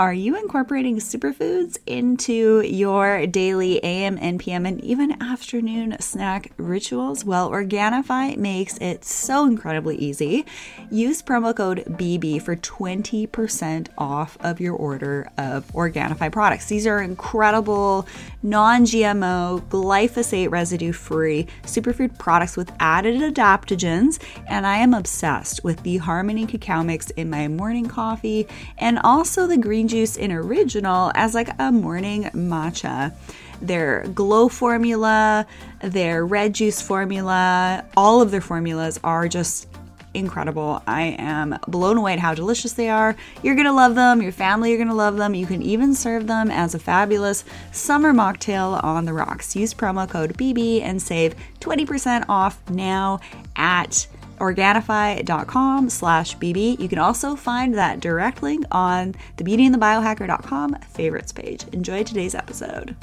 Are you incorporating superfoods into your daily AM and PM and even afternoon snack rituals? Well, Organifi makes it so incredibly easy. Use promo code BB for 20% off of your order of Organifi products. These are incredible non-GMO, glyphosate residue-free superfood products with added adaptogens, and I am obsessed with the Harmony Cacao Mix in my morning coffee and also the green juice in original as like a morning matcha. Their glow formula, their red juice formula, all of their formulas are just incredible. I am blown away at how delicious they are. You're going to love them. Your family are going to love them. You can even serve them as a fabulous summer mocktail on the rocks. Use promo code BB and save 20% off now at Organifi.com/BB. You can also find that direct link on the beautyandthebiohacker.com favorites page. Enjoy today's episode.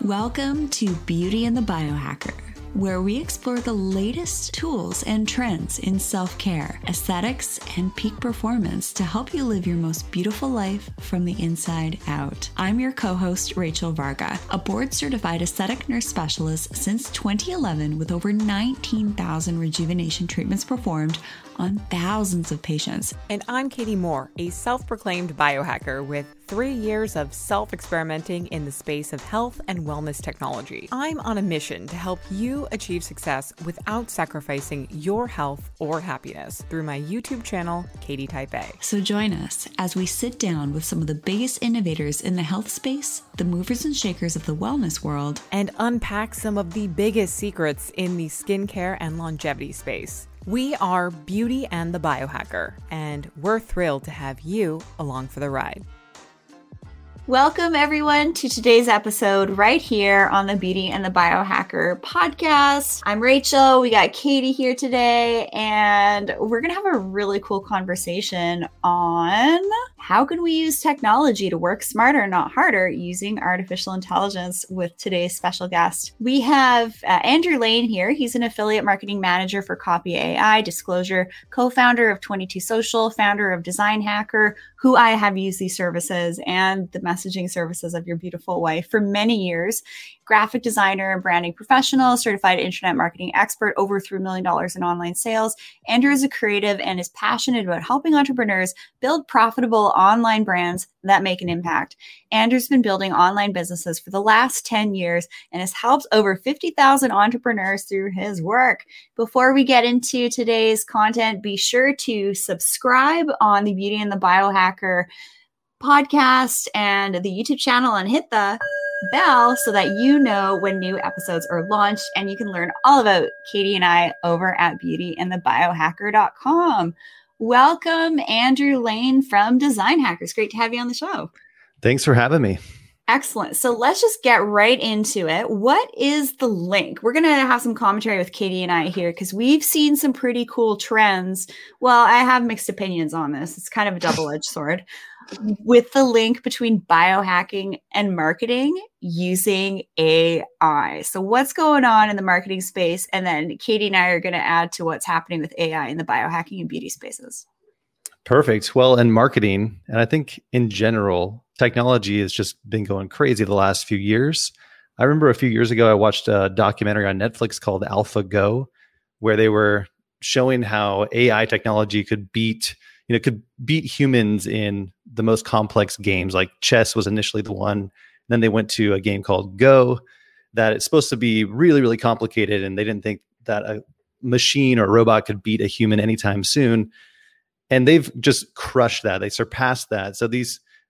Welcome to Beauty and the Biohacker, where we explore the latest tools and trends in self-care, aesthetics, and peak performance to help you live your most beautiful life from the inside out. I'm your co-host, Rachel Varga, a board-certified aesthetic nurse specialist since 2011 with over 19,000 rejuvenation treatments performed on thousands of patients. And I'm Katie Moore, a self-proclaimed biohacker with 3 years of self-experimenting in the space of health and wellness technology. I'm on a mission to help you achieve success without sacrificing your health or happiness through my YouTube channel, Katie Type A. So join us as we sit down with some of the biggest innovators in the health space, the movers and shakers of the wellness world, and unpack some of the biggest secrets in the skincare and longevity space. We are Beauty and the Biohacker, and we're thrilled to have you along for the ride. Welcome, everyone, to today's episode right here on the Beauty and the Biohacker podcast. I'm Rachel. We got Katie here today, and we're going to have a really cool conversation on how can we use technology to work smarter, not harder, using artificial intelligence with today's special guest. We have Andrew Lane here. He's an affiliate marketing manager for Copy.ai, Disclosure, co-founder of 22 Social, founder of Design Hacker, who I have used these services and the messaging services of your beautiful wife for many years, graphic designer and branding professional, certified internet marketing expert, over $3 million in online sales. Andrew is a creative and is passionate about helping entrepreneurs build profitable online brands that make an impact. Andrew's been building online businesses for the last 10 years and has helped over 50,000 entrepreneurs through his work. Before we get into today's content, be sure to subscribe on the Beauty and the Biohacker podcast and the YouTube channel and hit the bell so that you know when new episodes are launched, and you can learn all about Katie and I over at beautyandthebiohacker.com. Welcome, Andrew Lane from Design Hackers. Great to have you on the show. Thanks for having me. Excellent. So let's just get right into it. What is the link? We're going to have some commentary with Katie and I here because we've seen some pretty cool trends. Well, I have mixed opinions on this. It's kind of a double-edged sword with the link between biohacking and marketing using AI. So what's going on in the marketing space? And then Katie and I are going to add to what's happening with AI in the biohacking and beauty spaces. Perfect. Well, in marketing, and I think in general, technology has just been going crazy the last few years. I remember a few years ago, I watched a documentary on Netflix called AlphaGo, where they were showing how AI technology could beat humans in the most complex games. Like chess was initially the one. Then they went to a game called Go that it's supposed to be really, really complicated. And they didn't think that a machine or a robot could beat a human anytime soon. And they've just crushed that. They surpassed that. So the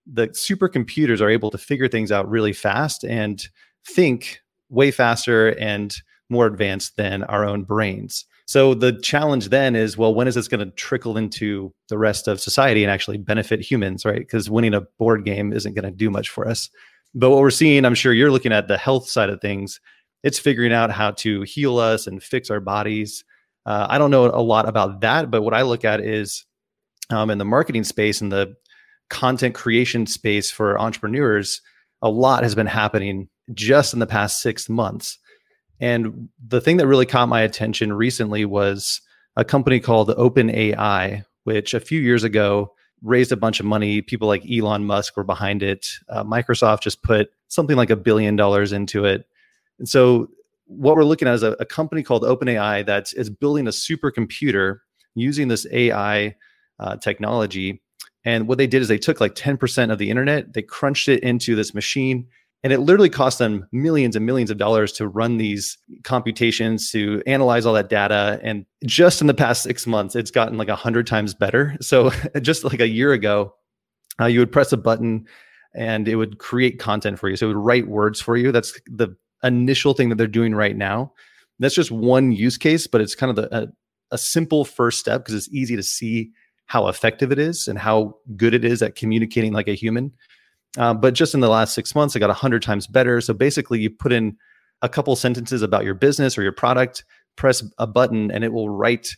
supercomputers are able to figure things out really fast and think way faster and more advanced than our own brains. So the challenge then is, well, when is this going to trickle into the rest of society and actually benefit humans, right? Because winning a board game isn't going to do much for us. But what we're seeing, I'm sure you're looking at the health side of things, it's figuring out how to heal us and fix our bodies. I don't know a lot about that, but what I look at is in the marketing space and the content creation space for entrepreneurs, a lot has been happening just in the past 6 months. And the thing that really caught my attention recently was a company called OpenAI, which a few years ago raised a bunch of money. People like Elon Musk were behind it. Microsoft just put something like $1 billion into it. And so what we're looking at is a company called OpenAI that is building a supercomputer using this AI technology. And what they did is they took like 10% of the internet, they crunched it into this machine, and it literally cost them millions and millions of dollars to run these computations, to analyze all that data. And just in the past 6 months, it's gotten like 100 times better. So just like a year ago, you would press a button and it would create content for you. So it would write words for you. That's the initial thing that they're doing right now. That's just one use case, but it's kind of a simple first step because it's easy to see how effective it is and how good it is at communicating like a human. But just in the last 6 months, I got 100 times better. So basically you put in a couple sentences about your business or your product, press a button, and it will write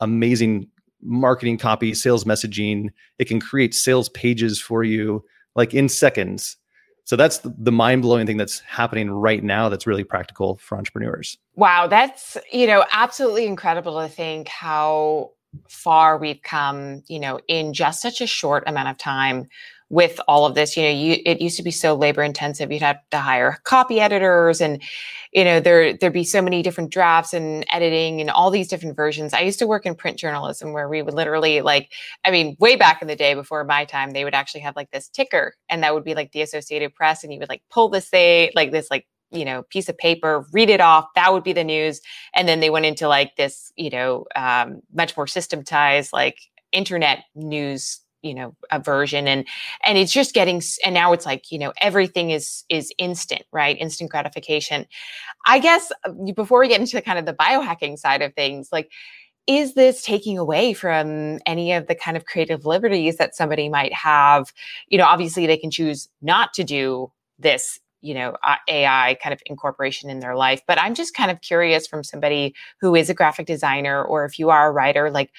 amazing marketing copy, sales messaging. It can create sales pages for you like in seconds. So that's the mind-blowing thing that's happening right now that's really practical for entrepreneurs. Wow, that's, absolutely incredible to think how far we've come, in just such a short amount of time with all of this. It used to be so labor intensive. You'd have to hire copy editors and, there'd be so many different drafts and editing and all these different versions. I used to work in print journalism where we would literally way back in the day before my time, they would actually have like this ticker and that would be like the Associated Press. And you would like pull this thing, like this, like, piece of paper, read it off. That would be the news. And then they went into like this, much more systematized, like internet news, a version. And it's just getting, and now it's like, everything is instant, right? Instant gratification. I guess before we get into kind of the biohacking side of things, like, is this taking away from any of the kind of creative liberties that somebody might have? Obviously they can choose not to do this, AI kind of incorporation in their life. But I'm just kind of curious from somebody who is a graphic designer, or if you are a writer, like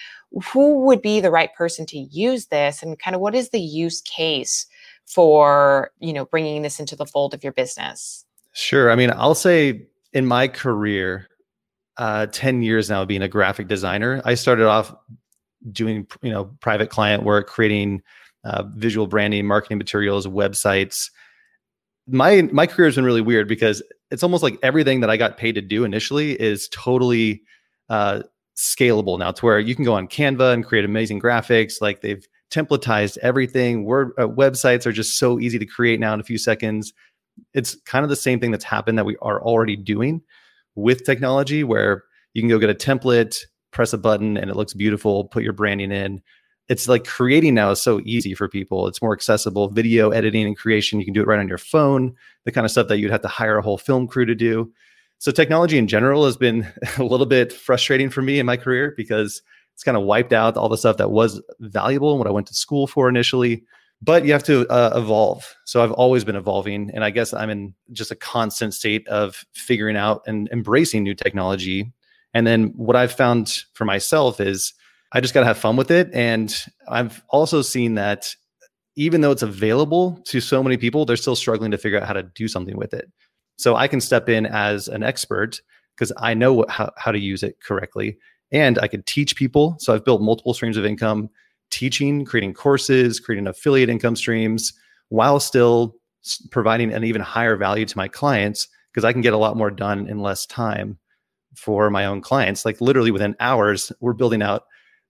who would be the right person to use this and kind of what is the use case for, bringing this into the fold of your business? Sure. I mean, I'll say in my career, 10 years now being a graphic designer, I started off doing, private client work, creating visual branding, marketing materials, websites. My career has been really weird because it's almost like everything that I got paid to do initially is totally scalable now, to where you can go on Canva and create amazing graphics. Like they've templatized everything. Websites are just so easy to create now in a few seconds. It's kind of the same thing that's happened that we are already doing with technology, where you can go get a template, press a button, and it looks beautiful. Put your branding in. It's like creating now is so easy for people. It's more accessible. Video editing and creation, you can do it right on your phone, the kind of stuff that you'd have to hire a whole film crew to do. So technology in general has been a little bit frustrating for me in my career because it's kind of wiped out all the stuff that was valuable and what I went to school for initially. But you have to evolve. So I've always been evolving. And I guess I'm in just a constant state of figuring out and embracing new technology. And then what I've found for myself is I just got to have fun with it. And I've also seen that even though it's available to so many people, they're still struggling to figure out how to do something with it. So I can step in as an expert because I know how to use it correctly. And I could teach people. So I've built multiple streams of income, teaching, creating courses, creating affiliate income streams, while still providing an even higher value to my clients because I can get a lot more done in less time for my own clients. Like literally within hours, we're building out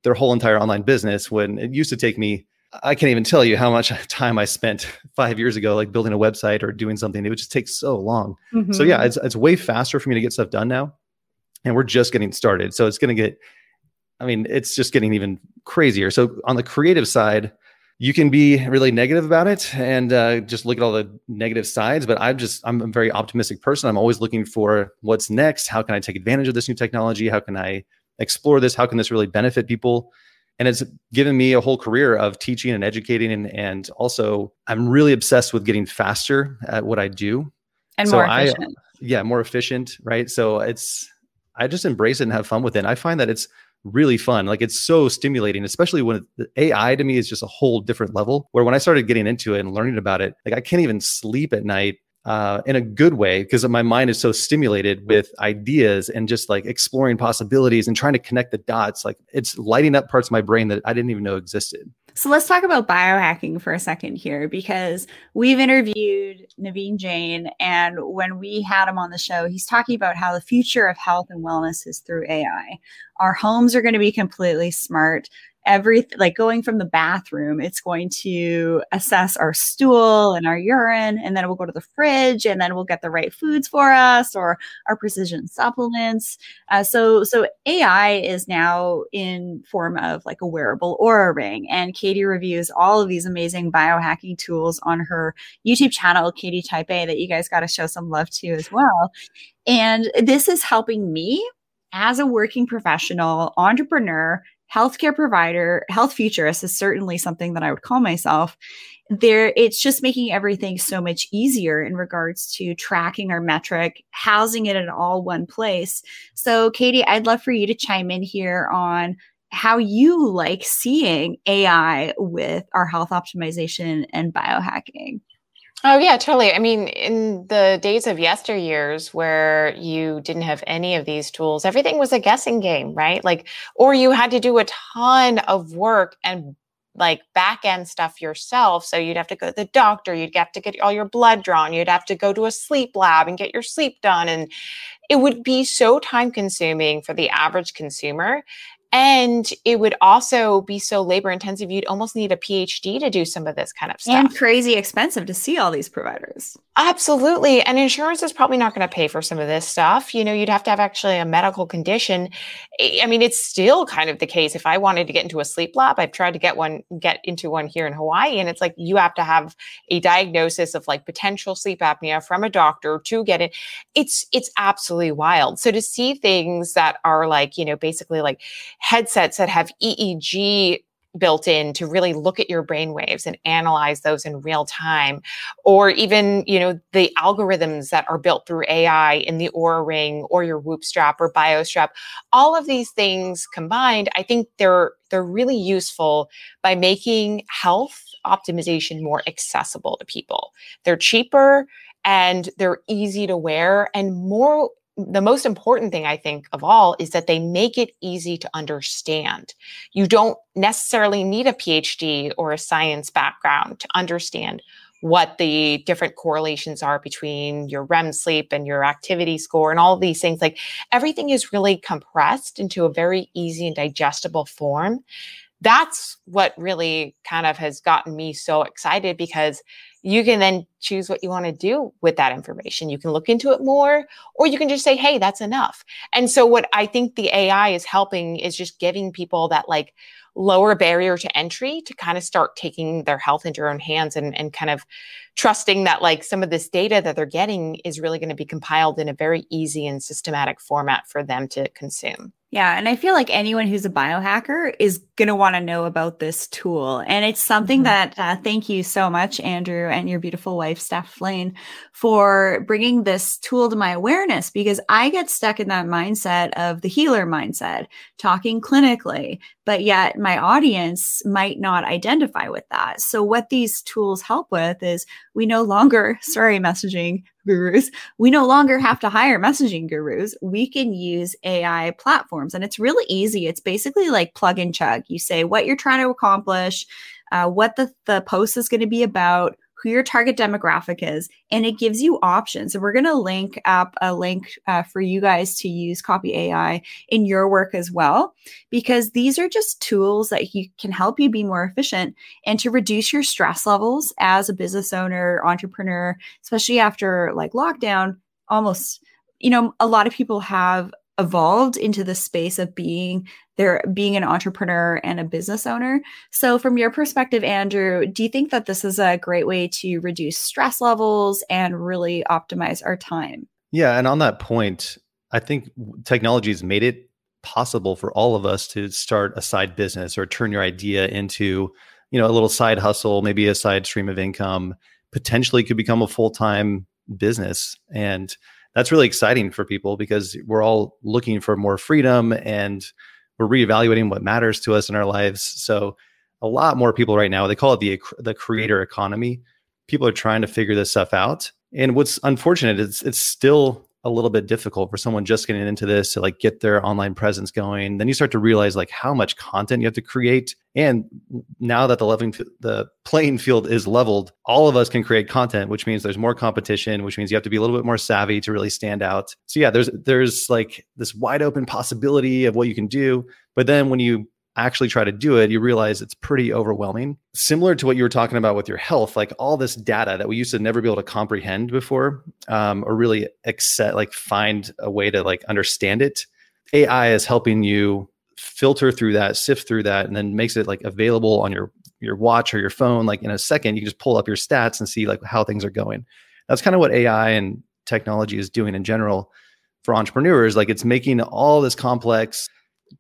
their whole entire online business, when it used to take me, I can't even tell you how much time I spent 5 years ago, like building a website or doing something. It would just take so long. Mm-hmm. So yeah, it's way faster for me to get stuff done now. And we're just getting started. So it's going to get, it's just getting even crazier. So on the creative side, you can be really negative about it and just look at all the negative sides. But I'm a very optimistic person. I'm always looking for what's next. How can I take advantage of this new technology? How can I explore this? How can this really benefit people? And it's given me a whole career of teaching and educating. And also I'm really obsessed with getting faster at what I do. And so more efficient. More efficient. Right. So I just embrace it and have fun with it. And I find that it's really fun. Like it's so stimulating, especially when the AI to me is just a whole different level, where when I started getting into it and learning about it, like I can't even sleep at night. in a good way, because my mind is so stimulated with ideas and just like exploring possibilities and trying to connect the dots. Like, it's lighting up parts of my brain that I didn't even know existed. So let's talk about biohacking for a second here, because we've interviewed Naveen Jain, and when we had him on the show, he's talking about how the future of health and wellness is through AI. Our homes are going to be completely smart. Everything, like going from the bathroom, it's going to assess our stool and our urine, and then we'll go to the fridge, and then we'll get the right foods for us or our precision supplements. So AI is now in form of like a wearable Aura Ring, and Katie reviews all of these amazing biohacking tools on her YouTube channel, Katie Type A, that you guys got to show some love to as well. And this is helping me as a working professional, entrepreneur, healthcare provider. Health futurist is certainly something that I would call myself. There, it's just making everything so much easier in regards to tracking our metric, housing it in all one place. So, Katie, I'd love for you to chime in here on how you like seeing AI with our health optimization and biohacking. Oh, yeah, totally. I mean, in the days of yesteryears where you didn't have any of these tools, everything was a guessing game, right? Like, or you had to do a ton of work and like back end stuff yourself. So you'd have to go to the doctor, you'd have to get all your blood drawn, you'd have to go to a sleep lab and get your sleep done. And it would be so time consuming for the average consumer. And it would also be so labor intensive, you'd almost need a PhD to do some of this kind of stuff. And crazy expensive to see all these providers. Absolutely. And insurance is probably not going to pay for some of this stuff. You know, you'd have to have actually a medical condition. I mean, it's still kind of the case. If I wanted to get into a sleep lab, I've tried to get into one here in Hawaii. And it's like, you have to have a diagnosis of like potential sleep apnea from a doctor to get it. It's absolutely wild. So to see things that are like, you know, basically like headsets that have EEG built in to really look at your brain waves and analyze those in real time, or even, you know, the algorithms that are built through AI in the Aura Ring or your Whoopstrap or BioStrap, all of these things combined, I think they're really useful by making health optimization more accessible to people. They're cheaper and they're easy to wear, and more, the most important thing I think of all is that they make it easy to understand. You don't necessarily need a PhD or a science background to understand what the different correlations are between your REM sleep and your activity score and all these things. Like, everything is really compressed into a very easy and digestible form. That's what really kind of has gotten me so excited, because you can then choose what you want to do with that information. You can look into it more, or you can just say, hey, that's enough. And so what I think the AI is helping is just giving people that like lower barrier to entry to kind of start taking their health into their own hands, and kind of trusting that like some of this data that they're getting is really going to be compiled in a very easy and systematic format for them to consume. Yeah. And I feel like anyone who's a biohacker is going to want to know about this tool. And it's something that, thank you so much, Andrew, and your beautiful wife, Steph Lane, for bringing this tool to my awareness, because I get stuck in that mindset of the healer mindset, talking clinically, but yet my audience might not identify with that. So what these tools help with is we no longer, sorry, messaging gurus, we no longer have to hire messaging gurus. We can use AI platforms, and it's really easy. It's basically like plug and chug. You say what you're trying to accomplish, what the post is going to be about, who your target demographic is, and it gives you options. And we're going to link up a link for you guys to use Copy.ai in your work as well, because these are just tools that you can help you be more efficient and to reduce your stress levels as a business owner, entrepreneur, especially after like lockdown. Almost, you know, a lot of people have evolved into the space of being an entrepreneur and a business owner. So from your perspective, Andrew, do you think that this is a great way to reduce stress levels and really optimize our time? Yeah. And on that point, I think technology has made it possible for all of us to start a side business or turn your idea into, you know, a little side hustle, maybe a side stream of income, potentially could become a full-time business. And that's really exciting for people, because we're all looking for more freedom and we're reevaluating what matters to us in our lives. So a lot more people right now, they call it the creator economy. People are trying to figure this stuff out. And what's unfortunate is it's still a little bit difficult for someone just getting into this to like get their online presence going. Then you start to realize like how much content you have to create. And now that the playing field is leveled, all of us can create content, which means there's more competition, which means you have to be a little bit more savvy to really stand out. So yeah, there's like this wide open possibility of what you can do. But then when you actually try to do it, you realize it's pretty overwhelming. Similar to what you were talking about with your health, like all this data that we used to never be able to comprehend before, or really accept, like find a way to like understand it. AI is helping you filter through that, sift through that, and then makes it like available on your watch or your phone. Like in a second, you can just pull up your stats and see like how things are going. That's kind of what AI and technology is doing in general for entrepreneurs. Like it's making all this complex,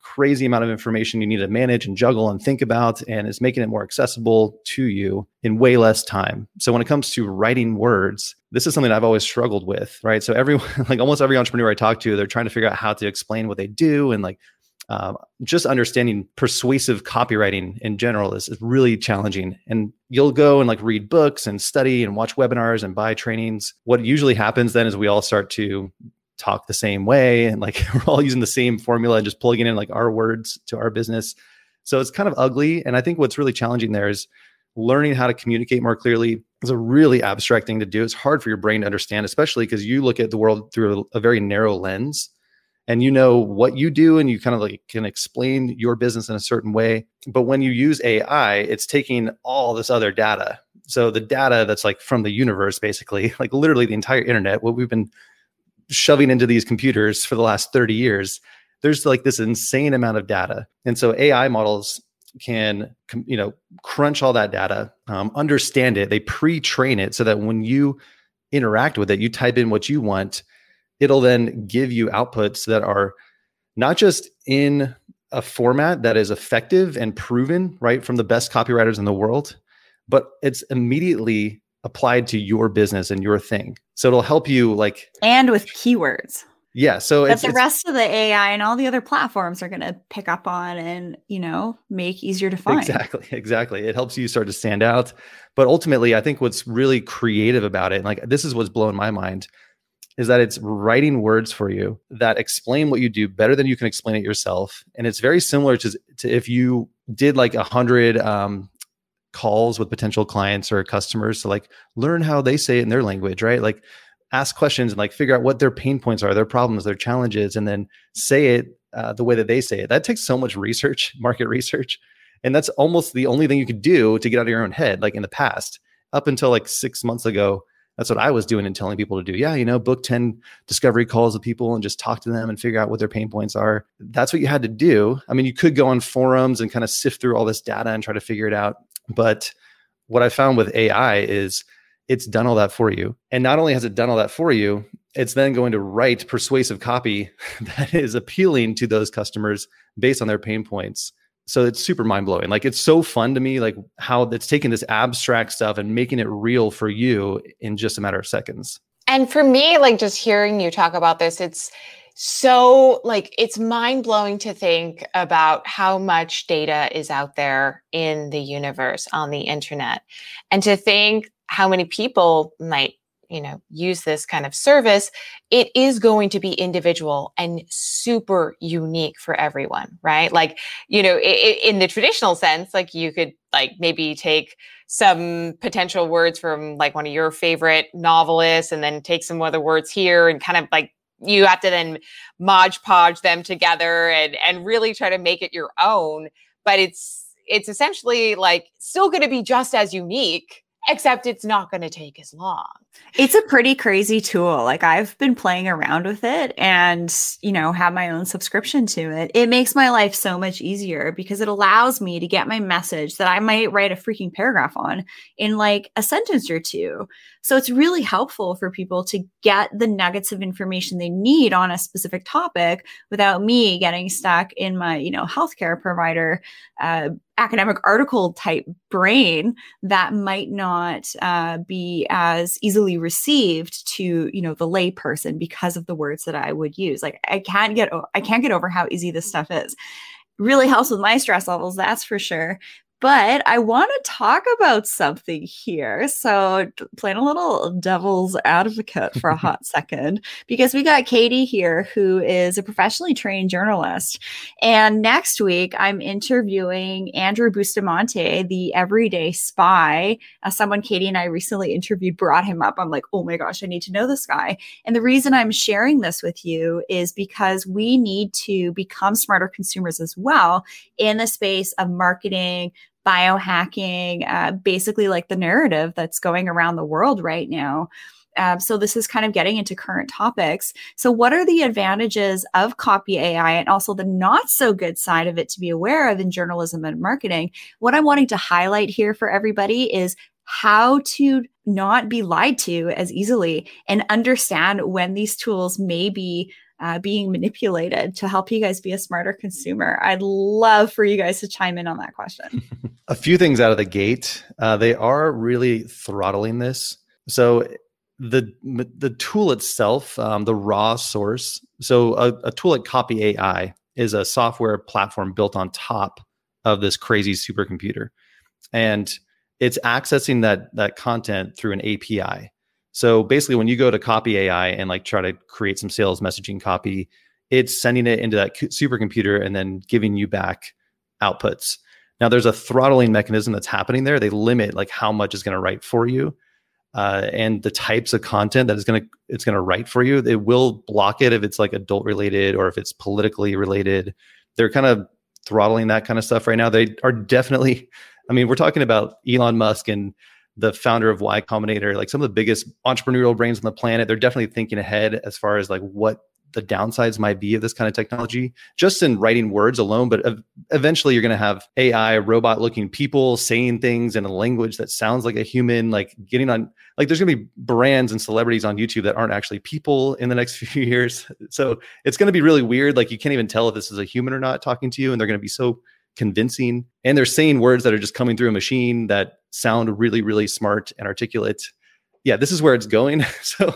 crazy amount of information you need to manage and juggle and think about, and it's making it more accessible to you in way less time. So when it comes to writing words, this is something I've always struggled with, right? So everyone, like almost every entrepreneur I talk to, they're trying to figure out how to explain what they do, and like just understanding persuasive copywriting in general is really challenging. And you'll go and like read books and study and watch webinars and buy trainings. What usually happens then is we all start to talk the same way, and like we're all using the same formula and just plugging in like our words to our business. So it's kind of ugly. And I think what's really challenging there is learning how to communicate more clearly is a really abstract thing to do. It's hard for your brain to understand, especially because you look at the world through a very narrow lens, and you know what you do, and you kind of like can explain your business in a certain way. But when you use AI, it's taking all this other data. So the data that's like from the universe, basically, like literally the entire internet, what we've been shoving into these computers for the last 30 years, there's like this insane amount of data. And so AI models can, you know, crunch all that data, understand it, they pre-train it so that when you interact with it, you type in what you want, it'll then give you outputs that are not just in a format that is effective and proven, right, from the best copywriters in the world, but it's immediately applied to your business and your thing. So it'll help you like... And with keywords. Yeah. So that the rest of the AI and all the other platforms are going to pick up on and, you know, make easier to find. Exactly. Exactly. It helps you start to stand out. But ultimately, I think what's really creative about it, and like this is what's blown my mind, is that it's writing words for you that explain what you do better than you can explain it yourself. And it's very similar to if you did like 100... calls with potential clients or customers to like learn how they say it in their language, right? Like ask questions and like figure out what their pain points are, their problems, their challenges, and then say it the way that they say it. That takes so much research, market research. And that's almost the only thing you could do to get out of your own head. Like in the past, up until like 6 months ago, that's what I was doing and telling people to do. Yeah, you know, book 10 discovery calls with people and just talk to them and figure out what their pain points are. That's what you had to do. I mean, you could go on forums and kind of sift through all this data and try to figure it out. But what I found with AI is it's done all that for you. And not only has it done all that for you, it's then going to write persuasive copy that is appealing to those customers based on their pain points. So it's super mind blowing. Like it's so fun to me, like how it's taking this abstract stuff and making it real for you in just a matter of seconds. And for me, like just hearing you talk about this, it's so like it's mind blowing to think about how much data is out there in the universe on the internet, and to think how many people might, you know, use this kind of service. It is going to be individual and super unique for everyone, right? Like, you know, in the traditional sense, like you could like maybe take some potential words from like one of your favorite novelists and then take some other words here and kind of like you have to then modge podge them together and really try to make it your own. But it's essentially like still going to be just as unique, except it's not going to take as long. It's a pretty crazy tool. Like I've been playing around with it and, you know, have my own subscription to it. It makes my life so much easier because it allows me to get my message that I might write a freaking paragraph on in like a sentence or two. So it's really helpful for people to get the nuggets of information they need on a specific topic without me getting stuck in my, you know, healthcare provider, academic article type brain that might not be as easily received to, you know, the lay person because of the words that I would use. Like I can't get over how easy this stuff is. Really helps with my stress levels, that's for sure. But I want to talk about something here. So playing a little devil's advocate for a hot second, because we got Katie here, who is a professionally trained journalist. And next week, I'm interviewing Andrew Bustamante, the everyday spy. Someone Katie and I recently interviewed brought him up. I'm like, oh my gosh, I need to know this guy. And the reason I'm sharing this with you is because we need to become smarter consumers as well in the space of marketing, biohacking, basically like the narrative that's going around the world right now. So this is kind of getting into current topics. So what are the advantages of Copy.ai and also the not so good side of it to be aware of in journalism and marketing? What I'm wanting to highlight here for everybody is how to not be lied to as easily and understand when these tools may be being manipulated to help you guys be a smarter consumer. I'd love for you guys to chime in on that question. A few things out of the gate. They are really throttling this. So the tool itself, the raw source. So a tool like Copy.ai is a software platform built on top of this crazy supercomputer. And it's accessing that content through an API. So basically, when you go to Copy.ai and like try to create some sales messaging copy, it's sending it into that supercomputer and then giving you back outputs. Now, there's a throttling mechanism that's happening there. They limit like how much is going to write for you and the types of content that it's going to write for you. It will block it if it's like adult related or if it's politically related. They're kind of throttling that kind of stuff right now. They are definitely, I mean, we're talking about Elon Musk and the founder of Y Combinator, like some of the biggest entrepreneurial brains on the planet. They're definitely thinking ahead as far as like what the downsides might be of this kind of technology, just in writing words alone. But eventually you're going to have AI, robot looking people saying things in a language that sounds like a human, like getting on, like there's going to be brands and celebrities on YouTube that aren't actually people in the next few years. So it's going to be really weird. Like you can't even tell if this is a human or not talking to you. And they're going to be so convincing. And they're saying words that are just coming through a machine that sound really, really smart and articulate. Yeah, this is where it's going. So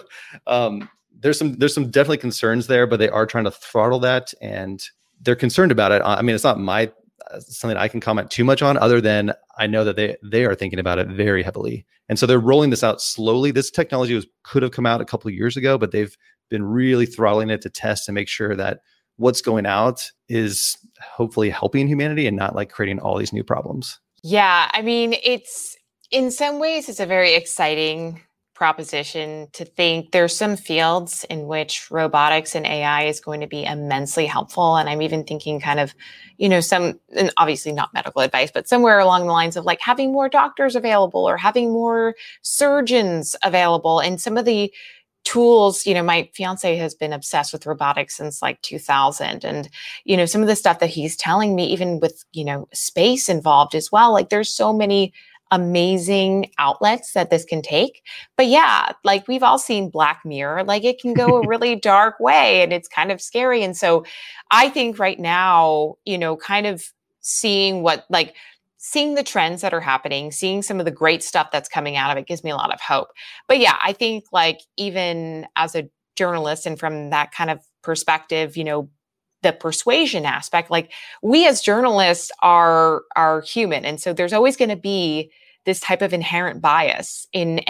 there's some definitely concerns there, but they are trying to throttle that and they're concerned about it. I mean, it's not something I can comment too much on other than I know that they are thinking about it very heavily. And so they're rolling this out slowly. This technology could have come out a couple of years ago, but they've been really throttling it to test and make sure that what's going out is hopefully helping humanity and not like creating all these new problems. Yeah, I mean, it's in some ways, it's a very exciting proposition to think there's some fields in which robotics and AI is going to be immensely helpful. And I'm even thinking kind of, you know, and obviously not medical advice, but somewhere along the lines of like having more doctors available or having more surgeons available. And some of the tools, you know, my fiance has been obsessed with robotics since like 2000. And, you know, some of the stuff that he's telling me, even with, you know, space involved as well, like there's so many amazing outlets that this can take. But yeah, like we've all seen Black Mirror, like it can go a really dark way and it's kind of scary. And so I think right now, you know, kind of seeing the trends that are happening, seeing some of the great stuff that's coming out of it gives me a lot of hope. But yeah, I think like even as a journalist and from that kind of perspective, you know, the persuasion aspect, like we as journalists are human. And so there's always going to be this type of inherent bias in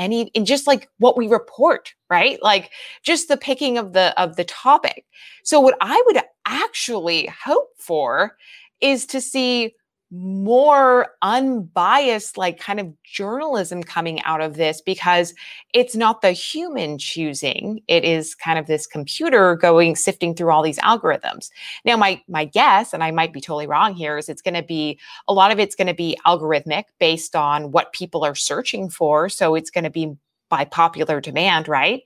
just like what we report, right? Like just the picking of the topic. So what I would actually hope for is to see more unbiased, like kind of journalism coming out of this, because it's not the human choosing. It is kind of this computer sifting through all these algorithms. Now, my guess, and I might be totally wrong here, is a lot of it's going to be algorithmic based on what people are searching for. So it's going to be by popular demand, right?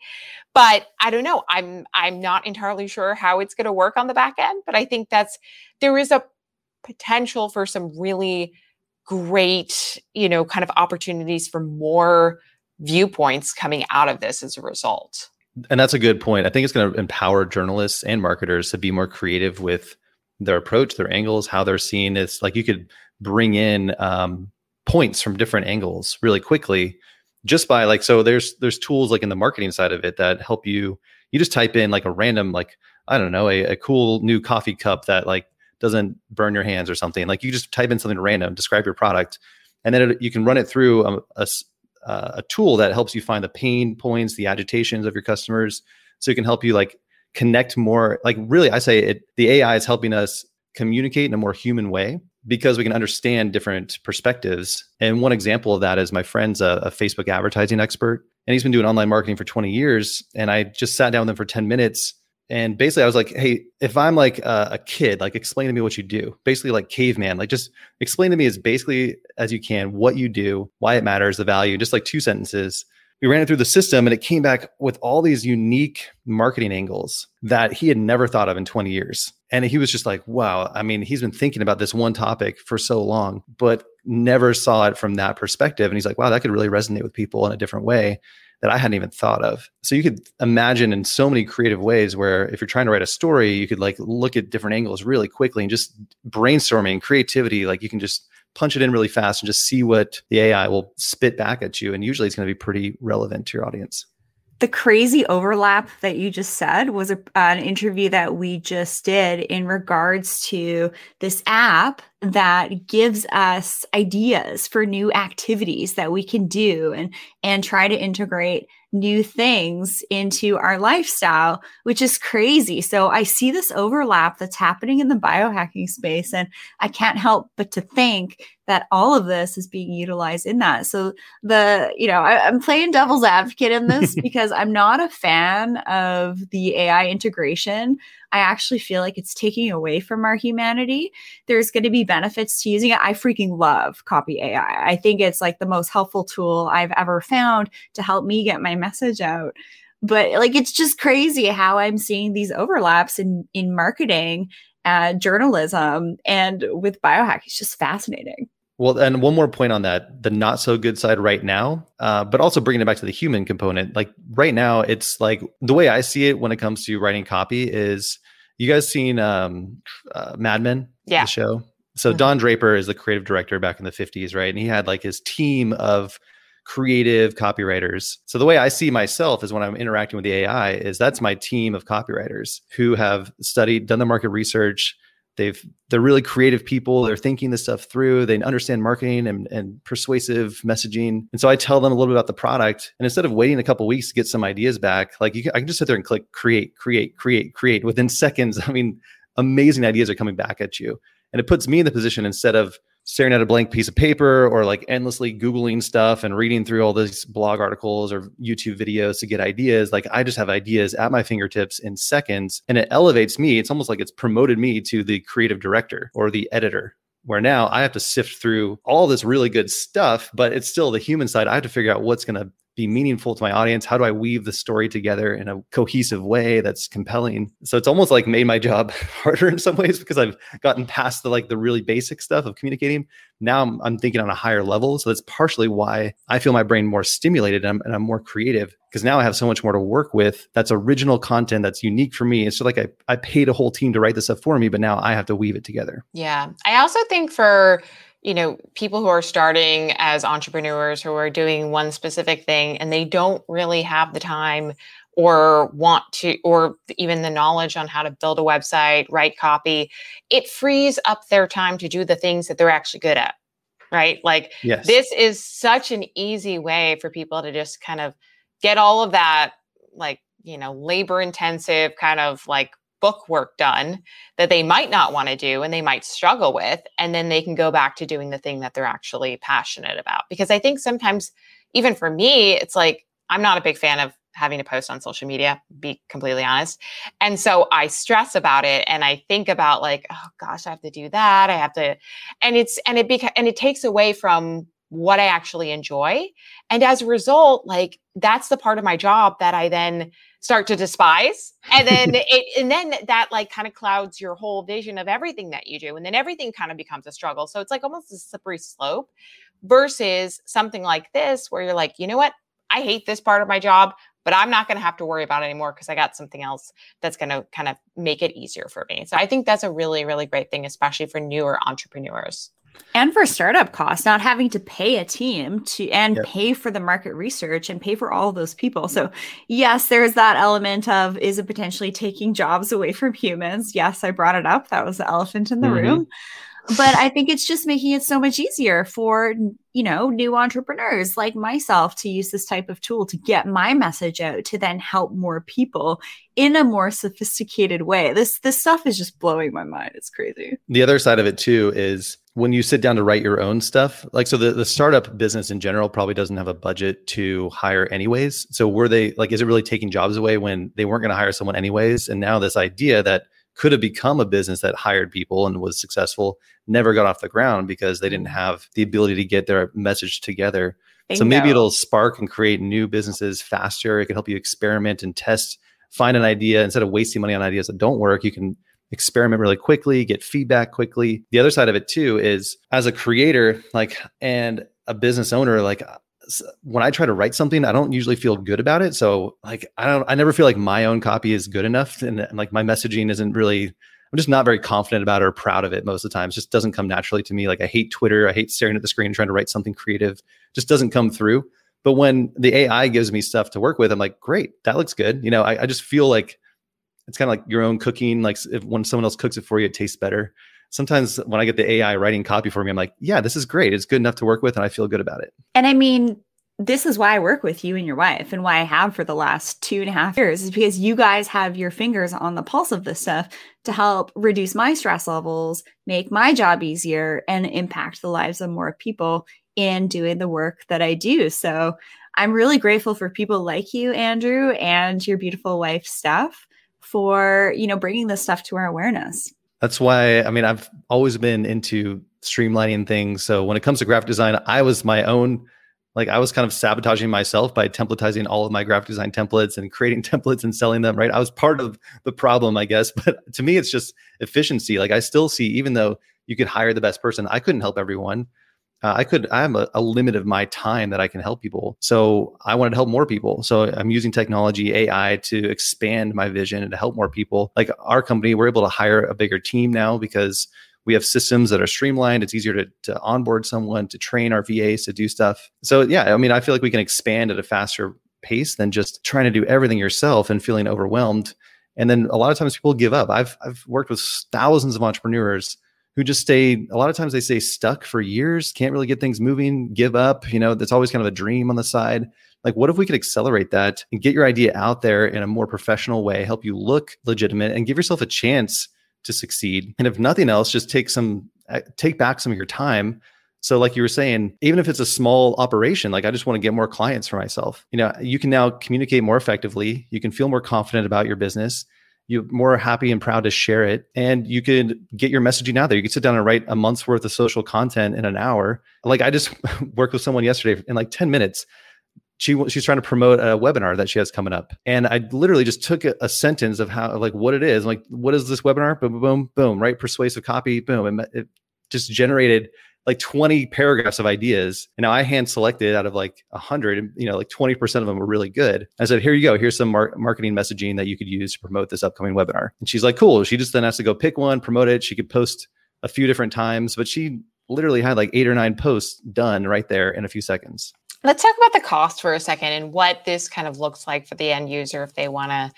But I don't know. I'm not entirely sure how it's going to work on the back end, but I think there is a potential for some really great, you know, kind of opportunities for more viewpoints coming out of this as a result. And that's a good point. I think it's going to empower journalists and marketers to be more creative with their approach, their angles, how they're seeing this. Like you could bring in points from different angles really quickly just by like, so there's tools like in the marketing side of it that help you just type in like a random, like, I don't know, a cool new coffee cup that like doesn't burn your hands or something. Like you just type in something random, describe your product, and then you can run it through a tool that helps you find the pain points, the agitations of your customers. So it can help you like connect more. Like really, I say it, the AI is helping us communicate in a more human way because we can understand different perspectives. And one example of that is my friend's a Facebook advertising expert, and he's been doing online marketing for 20 years. And I just sat down with him for 10 minutes. And basically I was like, hey, if I'm like a kid, like explain to me what you do. Basically like caveman, like just explain to me as basically as you can what you do, why it matters, the value, just like two sentences. We ran it through the system and it came back with all these unique marketing angles that he had never thought of in 20 years. And he was just like, wow, I mean, he's been thinking about this one topic for so long, but never saw it from that perspective. And he's like, wow, that could really resonate with people in a different way that I hadn't even thought of. So you could imagine in so many creative ways where if you're trying to write a story, you could like look at different angles really quickly and just brainstorming, creativity, like you can just punch it in really fast and just see what the AI will spit back at you. And usually it's going to be pretty relevant to your audience. The crazy overlap that you just said was an interview that we just did in regards to this app that gives us ideas for new activities that we can do and try to integrate new things into our lifestyle, which is crazy. So I see this overlap that's happening in the biohacking space, and I can't help but to think that all of this is being utilized in that. So I'm playing devil's advocate in this because I'm not a fan of the AI integration. I actually feel like it's taking away from our humanity. There's going to be benefits to using it. I freaking love Copy.ai. I think it's like the most helpful tool I've ever found to help me get my message out. But like, it's just crazy how I'm seeing these overlaps in marketing, journalism, and with biohacking. It's just fascinating. Well, and one more point on that, the not so good side right now, but also bringing it back to the human component. Like right now, it's like the way I see it when it comes to writing copy is, you guys seen Mad Men, yeah, the show? So mm-hmm. Don Draper is the creative director back in the 50s, right? And he had like his team of creative copywriters. So the way I see myself is when I'm interacting with the AI is that's my team of copywriters who have studied, done the market research. They're really creative people. They're thinking this stuff through. They understand marketing and persuasive messaging. And so I tell them a little bit about the product. And instead of waiting a couple of weeks to get some ideas back, like I can just sit there and click create. Within seconds, I mean, amazing ideas are coming back at you. And it puts me in the position, instead of staring at a blank piece of paper or like endlessly Googling stuff and reading through all these blog articles or YouTube videos to get ideas. Like I just have ideas at my fingertips in seconds, and it elevates me. It's almost like it's promoted me to the creative director or the editor, where now I have to sift through all this really good stuff, but it's still the human side. I have to figure out what's going to be meaningful to my audience. How do I weave the story together in a cohesive way that's compelling? So it's almost like made my job harder in some ways because I've gotten past the really basic stuff of communicating. Now I'm thinking on a higher level. So that's partially why I feel my brain more stimulated and I'm more creative, because now I have so much more to work with. That's original content that's unique for me. It's so like I paid a whole team to write this up for me, but now I have to weave it together. Yeah. I also think for people who are starting as entrepreneurs who are doing one specific thing and they don't really have the time or want to, or even the knowledge on how to build a website, write copy, it frees up their time to do the things that they're actually good at, right? Like yes. This is such an easy way for people to just kind of get all of that, labor intensive kind of book work done that they might not want to do and they might struggle with. And then they can go back to doing the thing that they're actually passionate about. Because I think sometimes, even for me, it's like, I'm not a big fan of having to post on social media, be completely honest. And so I stress about it. And I think about oh gosh, I have to do that. I have to, and it takes away from what I actually enjoy. And as a result, that's the part of my job that I then start to despise. And then that kind of clouds your whole vision of everything that you do. And then everything kind of becomes a struggle. So it's almost a slippery slope versus something like this, where you're you know what? I hate this part of my job, but I'm not going to have to worry about it anymore because I got something else that's going to kind of make it easier for me. So I think that's a really, really great thing, especially for newer entrepreneurs. And for startup costs, not having to pay a team to pay for the market research and pay for all of those people. So yes, there's that element of, is it potentially taking jobs away from humans? Yes, I brought it up. That was the elephant in the room. But I think it's just making it so much easier for, you know, new entrepreneurs like myself to use this type of tool to get my message out, to then help more people in a more sophisticated way. This stuff is just blowing my mind. It's crazy. The other side of it too is when you sit down to write your own stuff, like, so the startup business in general probably doesn't have a budget to hire anyways. So were they like, is it really taking jobs away when they weren't going to hire someone anyways? And now this idea that could have become a business that hired people and was successful, never got off the ground because they didn't have the ability to get their message together. So maybe it'll spark and create new businesses faster. It can help you experiment and test, find an idea. Instead of wasting money on ideas that don't work, you can experiment really quickly, get feedback quickly. The other side of it too is, as a creator, like, and a business owner, like, when I try to write something, I don't usually feel good about it. So like, I never feel like my own copy is good enough. And like my messaging isn't really, I'm just not very confident about it or proud of it most of the time. It just doesn't come naturally to me. Like, I hate Twitter. I hate staring at the screen, trying to write something creative. It just doesn't come through. But when the AI gives me stuff to work with, I'm like, great, that looks good. You know, I just feel like it's kind of like your own cooking. Like, if when someone else cooks it for you, it tastes better. Sometimes when I get the AI writing copy for me, I'm like, yeah, this is great. It's good enough to work with and I feel good about it. And I mean, this is why I work with you and your wife, and why I have for the last 2.5 years, is because you guys have your fingers on the pulse of this stuff to help reduce my stress levels, make my job easier, and impact the lives of more people in doing the work that I do. So I'm really grateful for people like you, Andrew, and your beautiful wife, Steph, for, you know, bringing this stuff to our awareness. That's why, I mean, I've always been into streamlining things. So when it comes to graphic design, I was my own, like, I was kind of sabotaging myself by templatizing all of my graphic design templates and creating templates and selling them, right? I was part of the problem, I guess. But to me, it's just efficiency. Like, I still see, even though you could hire the best person, I couldn't help everyone. I have a limit of my time that I can help people. So I wanted to help more people. So I'm using technology, AI, to expand my vision and to help more people. Like, our company, we're able to hire a bigger team now because we have systems that are streamlined. It's easier to onboard someone, to train our VAs to do stuff. So yeah, I mean, I feel like we can expand at a faster pace than just trying to do everything yourself and feeling overwhelmed. And then a lot of times people give up. I've worked with thousands of entrepreneurs who just stay, a lot of times they stay stuck for years, can't really get things moving, give up. You know, that's always kind of a dream on the side. Like, what if we could accelerate that and get your idea out there in a more professional way, help you look legitimate, and give yourself a chance to succeed? And if nothing else, just take back some of your time. So like you were saying, even if it's a small operation, like, I just want to get more clients for myself. You know, you can now communicate more effectively. You can feel more confident about your business. You're more happy and proud to share it. And you could get your messaging out there. You could sit down and write a month's worth of social content in an hour. Like, I just worked with someone yesterday in like 10 minutes. She's trying to promote a webinar that she has coming up. And I literally just took a sentence of how, like, what it is. I'm like, what is this webinar? Boom, boom, boom, boom, right? Persuasive copy, boom. And it just generated like 20 paragraphs of ideas. And now I hand selected out of like 100, and, you know, like 20% of them were really good. I said, here you go. Here's some marketing messaging that you could use to promote this upcoming webinar. And she's like, cool. She just then has to go pick one, promote it. She could post a few different times, but she literally had like 8 or 9 posts done right there in a few seconds. Let's talk about the cost for a second and what this kind of looks like for the end user if they want to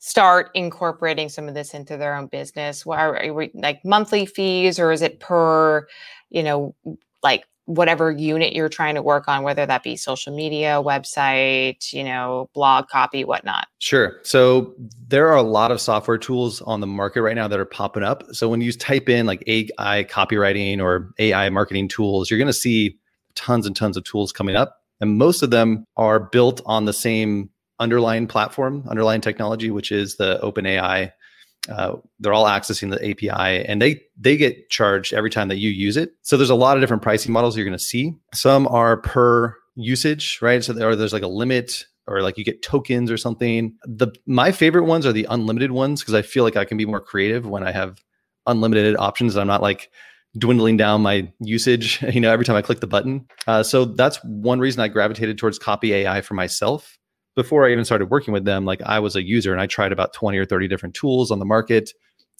start incorporating some of this into their own business. Are we, like, monthly fees, or is it per, you know, like, whatever unit you're trying to work on, whether that be social media, website, you know, blog copy, whatnot? Sure. So there are a lot of software tools on the market right now that are popping up. So when you type in like AI copywriting or AI marketing tools, you're going to see tons and tons of tools coming up. And most of them are built on the same underlying platform, underlying technology, which is the OpenAI. They're all accessing the API, and they get charged every time that you use it. So there's a lot of different pricing models you're going to see. Some are per usage, right? So there's like a limit, or like you get tokens or something. My favorite ones are the unlimited ones, because I feel like I can be more creative when I have unlimited options. I'm not like dwindling down my usage, you know, every time I click the button. So that's one reason I gravitated towards Copy.ai for myself. Before I even started working with them, like, I was a user and I tried about 20 or 30 different tools on the market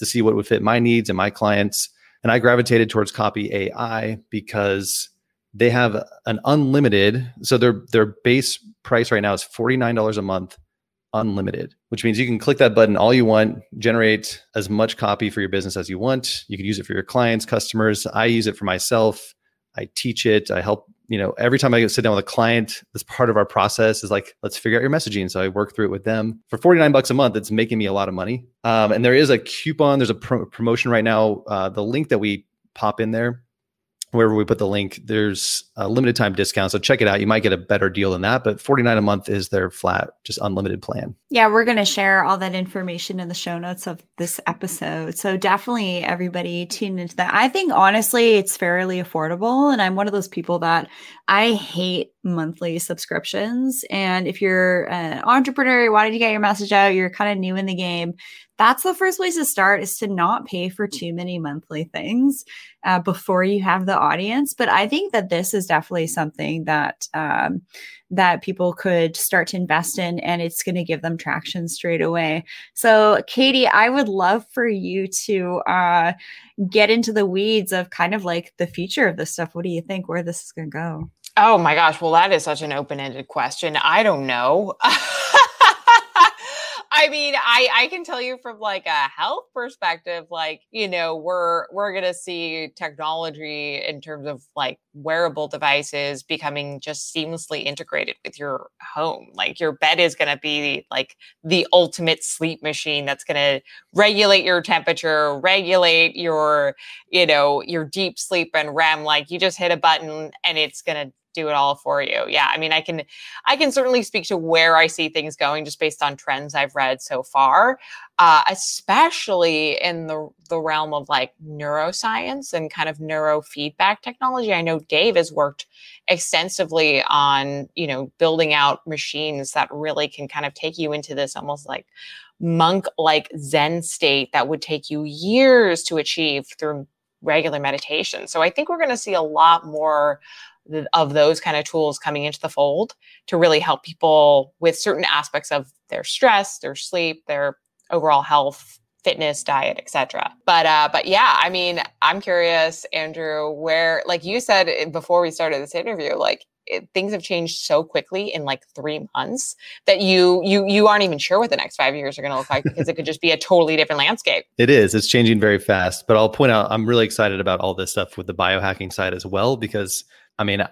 to see what would fit my needs and my clients. And I gravitated towards Copy.ai because they have an unlimited, so their base price right now is $49 a month, unlimited, which means you can click that button all you want, generate as much copy for your business as you want. You can use it for your clients, customers. I use it for myself. I teach it. I help, you know, every time I sit down with a client, that's part of our process is like, let's figure out your messaging. So I work through it with them for $49 a month. It's making me a lot of money. And there is a coupon. There's a promotion right now. The link that we pop in there, wherever we put the link, there's a limited time discount. So check it out. You might get a better deal than that, but $49 a month is their flat, just unlimited plan. Yeah, we're going to share all that information in the show notes of this episode. So definitely everybody tune into that. I think honestly, it's fairly affordable. And I'm one of those people that I hate monthly subscriptions. And if you're an entrepreneur, you wanted to get your message out, you're kind of new in the game, that's the first place to start is to not pay for too many monthly things before you have the audience. But I think that this is definitely something that that people could start to invest in, and it's going to give them traction straight away. So Katie, I would love for you to get into the weeds of kind of like the future of this stuff. What do you think where this is going to go? Oh my gosh. Well, that is such an open-ended question. I don't know. I mean, I can tell you from like a health perspective, like, you know, we're going to see technology in terms of like wearable devices becoming just seamlessly integrated with your home. Like your bed is going to be like the ultimate sleep machine that's going to regulate your temperature, regulate your, you know, your deep sleep and REM. Like you just hit a button and it's going to do it all for you. Yeah. I mean, I can certainly speak to where I see things going just based on trends I've read so far, especially in the realm of like neuroscience and kind of neurofeedback technology. I know Dave has worked extensively on, you know, building out machines that really can kind of take you into this almost like monk-like Zen state that would take you years to achieve through regular meditation. So I think we're going to see a lot more of those kind of tools coming into the fold to really help people with certain aspects of their stress, their sleep, their overall health, fitness, diet, et cetera. But yeah, I mean, I'm curious, Andrew, where, like you said before we started this interview, like things have changed so quickly in like 3 months that you aren't even sure what the next 5 years are going to look like because it could just be a totally different landscape. It is. It's changing very fast, but I'll point out, I'm really excited about all this stuff with the biohacking side as well, because I mean,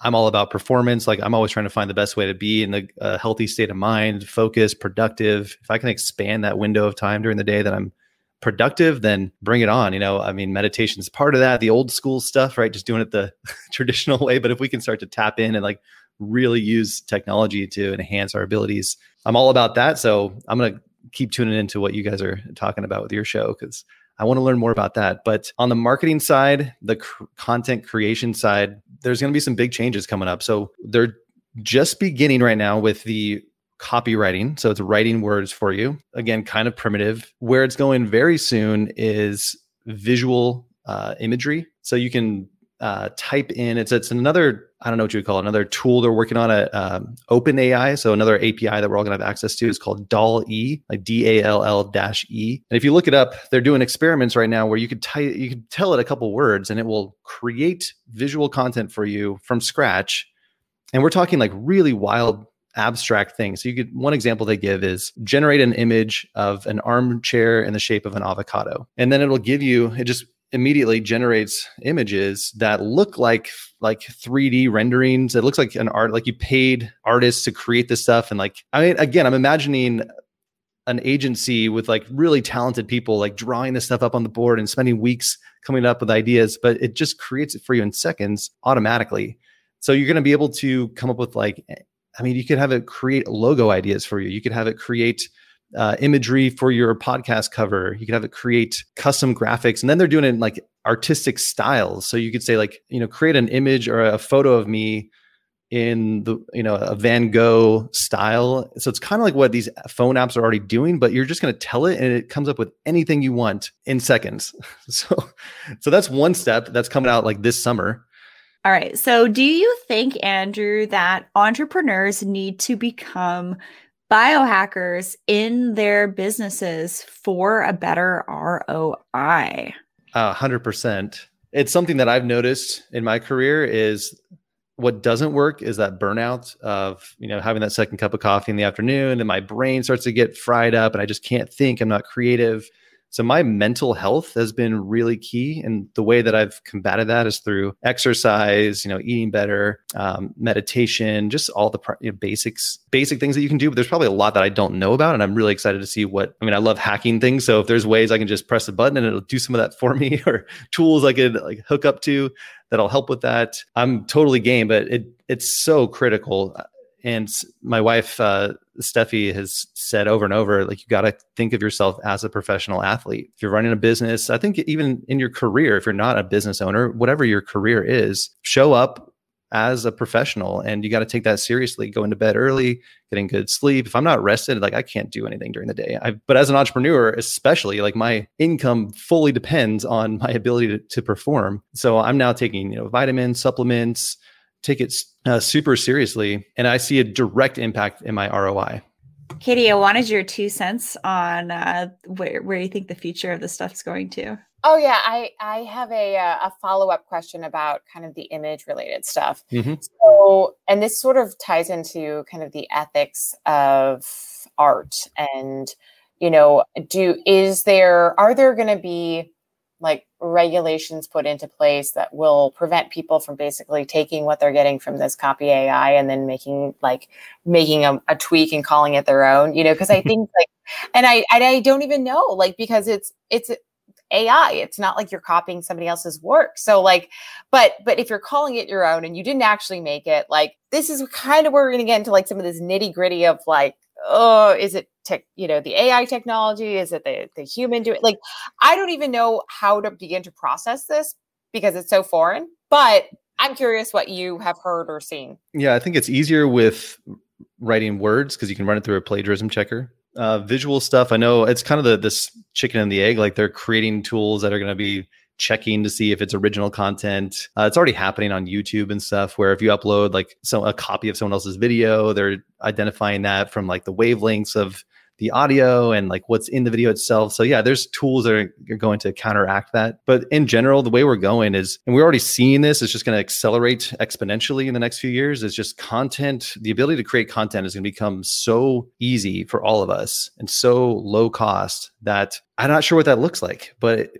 I'm all about performance. Like I'm always trying to find the best way to be in a healthy state of mind, focused, productive. If I can expand that window of time during the day that I'm productive, then bring it on. You know, I mean, meditation is part of that, the old school stuff, right? Just doing it the traditional way. But if we can start to tap in and like really use technology to enhance our abilities, I'm all about that. So I'm going to keep tuning into what you guys are talking about with your show because I want to learn more about that. But on the marketing side, the content creation side, there's going to be some big changes coming up. So they're just beginning right now with the copywriting. So it's writing words for you. Again, kind of primitive. Where it's going very soon is visual imagery. So you can type in, it's another, I don't know what you would call it, another tool they're working on, OpenAI. So another API that we're all going to have access to is called DALL-E, like DALL-E. And if you look it up, they're doing experiments right now where you could tell it a couple words and it will create visual content for you from scratch. And we're talking like really wild, abstract things. So one example they give is generate an image of an armchair in the shape of an avocado. And then it'll give you, it just immediately generates images that look like 3D renderings. It looks like an art, like you paid artists to create this stuff. And like, I mean, again, I'm imagining an agency with like really talented people, like drawing this stuff up on the board and spending weeks coming up with ideas, but it just creates it for you in seconds automatically. So you're going to be able to come up with like, I mean, you could have it create logo ideas for you. You could have it create imagery for your podcast cover. You could have it create custom graphics. And then they're doing it in like artistic styles. So you could say like, you know, create an image or a photo of me in the, you know, a Van Gogh style. So it's kind of like what these phone apps are already doing, but you're just going to tell it and it comes up with anything you want in seconds. So that's one step that's coming out like this summer. All right. So do you think, Andrew, that entrepreneurs need to become biohackers in their businesses for a better ROI? 100%. It's something that I've noticed in my career is what doesn't work is that burnout of, you know, having that second cup of coffee in the afternoon and my brain starts to get fried up and I just can't think, I'm not creative. So my mental health has been really key. And the way that I've combated that is through exercise, you know, eating better, meditation, just all the basic things that you can do. But there's probably a lot that I don't know about. And I'm really excited to see what, I mean, I love hacking things. So if there's ways I can just press a button and it'll do some of that for me, or tools I could like hook up to that'll help with that, I'm totally game, but it's so critical. And my wife, Steffi, has said over and over, like, you got to think of yourself as a professional athlete. If you're running a business, I think even in your career, if you're not a business owner, whatever your career is, show up as a professional, and you got to take that seriously. Going to bed early, getting good sleep. If I'm not rested, like, I can't do anything during the day. But as an entrepreneur, especially, like, my income fully depends on my ability to perform. So I'm now taking, vitamins, supplements, take it super seriously. And I see a direct impact in my ROI. Katie, I wanted your 2 cents on where you think the future of this stuff's going to. Oh, yeah. I have a follow-up question about kind of the image related stuff. Mm-hmm. So, and this sort of ties into kind of the ethics of art and, are there going to be like regulations put into place that will prevent people from basically taking what they're getting from this Copy.ai and then making a tweak and calling it their own, because I think and I don't even know, because it's AI, it's not like you're copying somebody else's work. So but if you're calling it your own and you didn't actually make it, this is kind of where we're going to get into some of this nitty gritty of is it tech, the AI technology? Is it the human doing? I don't even know how to begin to process this because it's so foreign, but I'm curious what you have heard or seen. Yeah, I think it's easier with writing words because you can run it through a plagiarism checker. Visual stuff, I know it's kind of this chicken and the egg, they're creating tools that are going to be checking to see if it's original content. It's already happening on YouTube and stuff where if you upload a copy of someone else's video, they're identifying that from the wavelengths of the audio and what's in the video itself. So yeah, there's tools that are going to counteract that. But in general, the way we're going is, and we're already seeing this, it's just going to accelerate exponentially in the next few years. It's just content. The ability to create content is going to become so easy for all of us and so low cost that I'm not sure what that looks like. But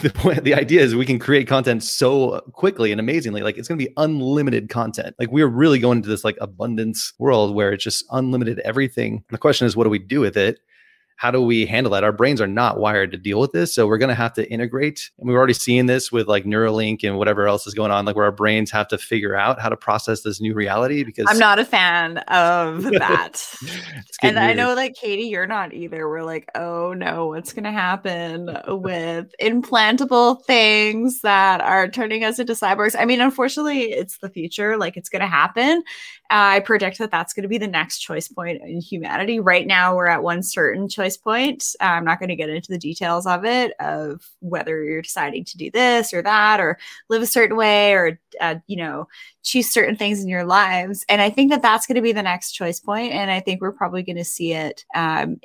the idea is we can create content so quickly and amazingly, it's going to be unlimited content. We're really going into this abundance world where it's just unlimited everything. And the question is, what do we do with it? How do we handle that? Our brains are not wired to deal with this. So we're going to have to integrate. And we're already seeing this with Neuralink and whatever else is going on, where our brains have to figure out how to process this new reality, because I'm not a fan of that. And weird. I know Katie, you're not either. We're oh no, what's going to happen with implantable things that are turning us into cyborgs? I mean, unfortunately it's the future. It's going to happen. I predict that that's going to be the next choice point in humanity. Right now we're at one certain choice point. I'm not going to get into the details of it, of whether you're deciding to do this or that, or live a certain way, or, choose certain things in your lives. And I think that that's going to be the next choice point. And I think we're probably going to see it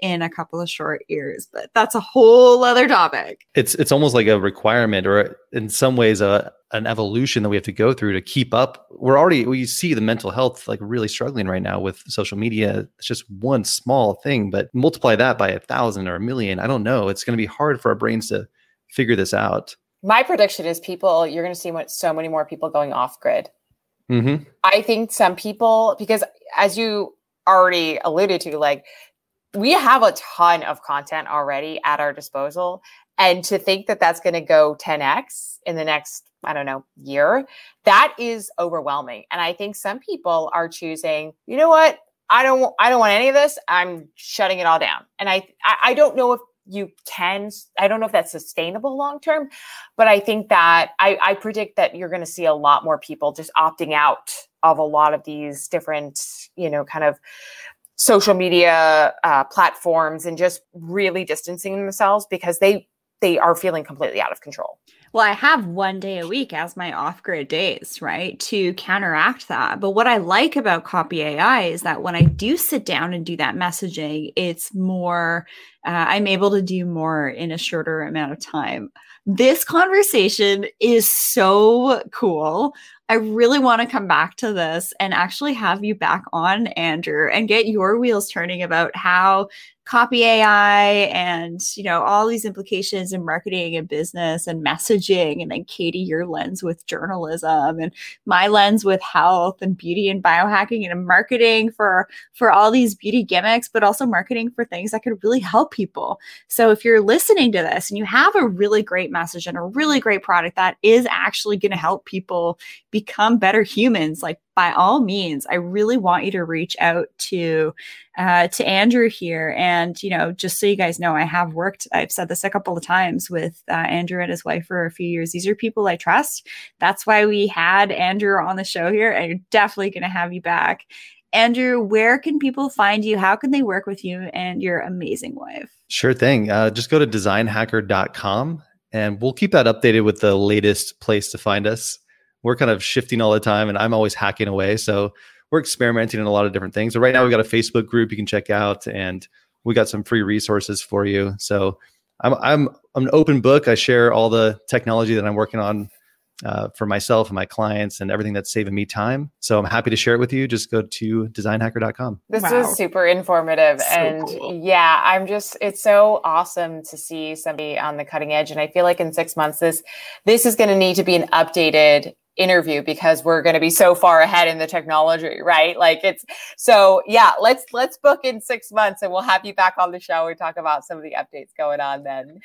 in a couple of short years, but that's a whole other topic. It's almost like a requirement, or in some ways, an evolution that we have to go through to keep up. We see the mental health really struggling right now with social media. It's just one small thing, but multiply that by 1,000 or 1,000,000. I don't know. It's going to be hard for our brains to figure this out. My prediction is you're going to see so many more people going off grid. Mm-hmm. I think some people, because as you already alluded to, we have a ton of content already at our disposal. And to think that that's going to go 10x in the next, year, that is overwhelming. And I think some people are choosing, what? I don't want any of this. I'm shutting it all down. And I don't know if I don't know if that's sustainable long-term, but I think that I predict that you're going to see a lot more people just opting out of a lot of these different, kind of social media platforms, and just really distancing themselves because they are feeling completely out of control. well, I have one day a week as my off-grid days, right, to counteract that. But what I like about Copy.ai is that when I do sit down and do that messaging, it's more, I'm able to do more in a shorter amount of time. This conversation is so cool. I really want to come back to this and actually have you back on, Andrew, and get your wheels turning about how Copy.ai and, you know, all these implications in marketing and business and messaging, and then Katie, your lens with journalism and my lens with health and beauty and biohacking and marketing for all these beauty gimmicks, but also marketing for things that could really help people. So if you're listening to this and you have a really great message and a really great product that is actually going to help people become better humans, like, by all means, I really want you to reach out to Andrew here. And, you know, just so you guys know, I've said this a couple of times with Andrew and his wife for a few years. These are people I trust. That's why we had Andrew on the show here, and you're definitely going to have you back. Andrew, where can people find you? How can they work with you and your amazing wife? Sure thing. Just go to designhacker.com, and we'll keep that updated with the latest place to find us. We're kind of shifting all the time, and I'm always hacking away. So we're experimenting in a lot of different things. So right now we've got a Facebook group you can check out, and we got some free resources for you. So I'm an open book. I share all the technology that I'm working on for myself and my clients and everything that's saving me time. So I'm happy to share it with you. Just go to designhacker.com. This was super informative. So cool. Yeah, it's so awesome to see somebody on the cutting edge. And I feel like in 6 months, this is going to need to be an updated interview, because we're going to be so far ahead in the technology, right? Like, it's so, yeah, let's book in 6 months and we'll have you back on the show and talk about some of the updates going on then.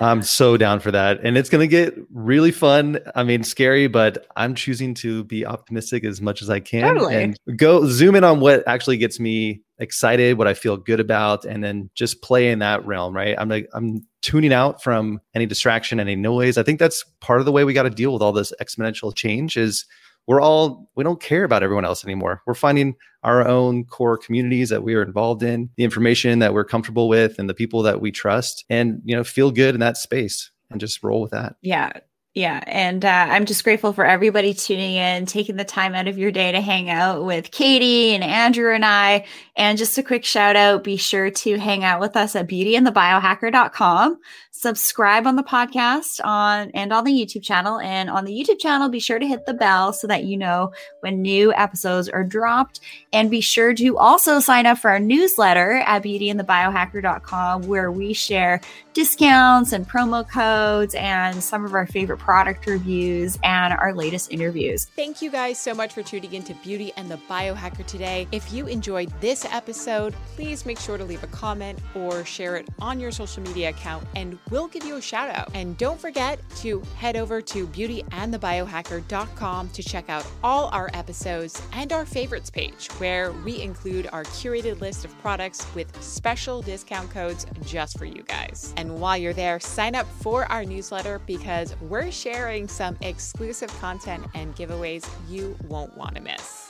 I'm so down for that. And it's going to get really fun. I mean, scary, but I'm choosing to be optimistic as much as I can. Totally. And go zoom in on what actually gets me excited, what I feel good about, and then just play in that realm, right? I'm tuning out from any distraction, any noise. I think that's part of the way we got to deal with all this exponential change is we don't care about everyone else anymore. We're finding our own core communities that we are involved in, the information that we're comfortable with, and the people that we trust, and, you know, feel good in that space and just roll with that. Yeah. Yeah. And I'm just grateful for everybody tuning in, taking the time out of your day to hang out with Katie and Andrew and I. And just a quick shout out, be sure to hang out with us at beautyandthebiohacker.com. Subscribe on the podcast and on the YouTube channel. And on the YouTube channel, be sure to hit the bell so that you know when new episodes are dropped. And be sure to also sign up for our newsletter at beautyandthebiohacker.com, where we share discounts and promo codes and some of our favorite product reviews and our latest interviews. Thank you guys so much for tuning into Beauty and the Biohacker today. If you enjoyed this episode, please make sure to leave a comment or share it on your social media account, and we'll give you a shout out. And don't forget to head over to beautyandthebiohacker.com to check out all our episodes and our favorites page, where we include our curated list of products with special discount codes just for you guys. And while you're there, sign up for our newsletter, because we're sharing some exclusive content and giveaways you won't want to miss.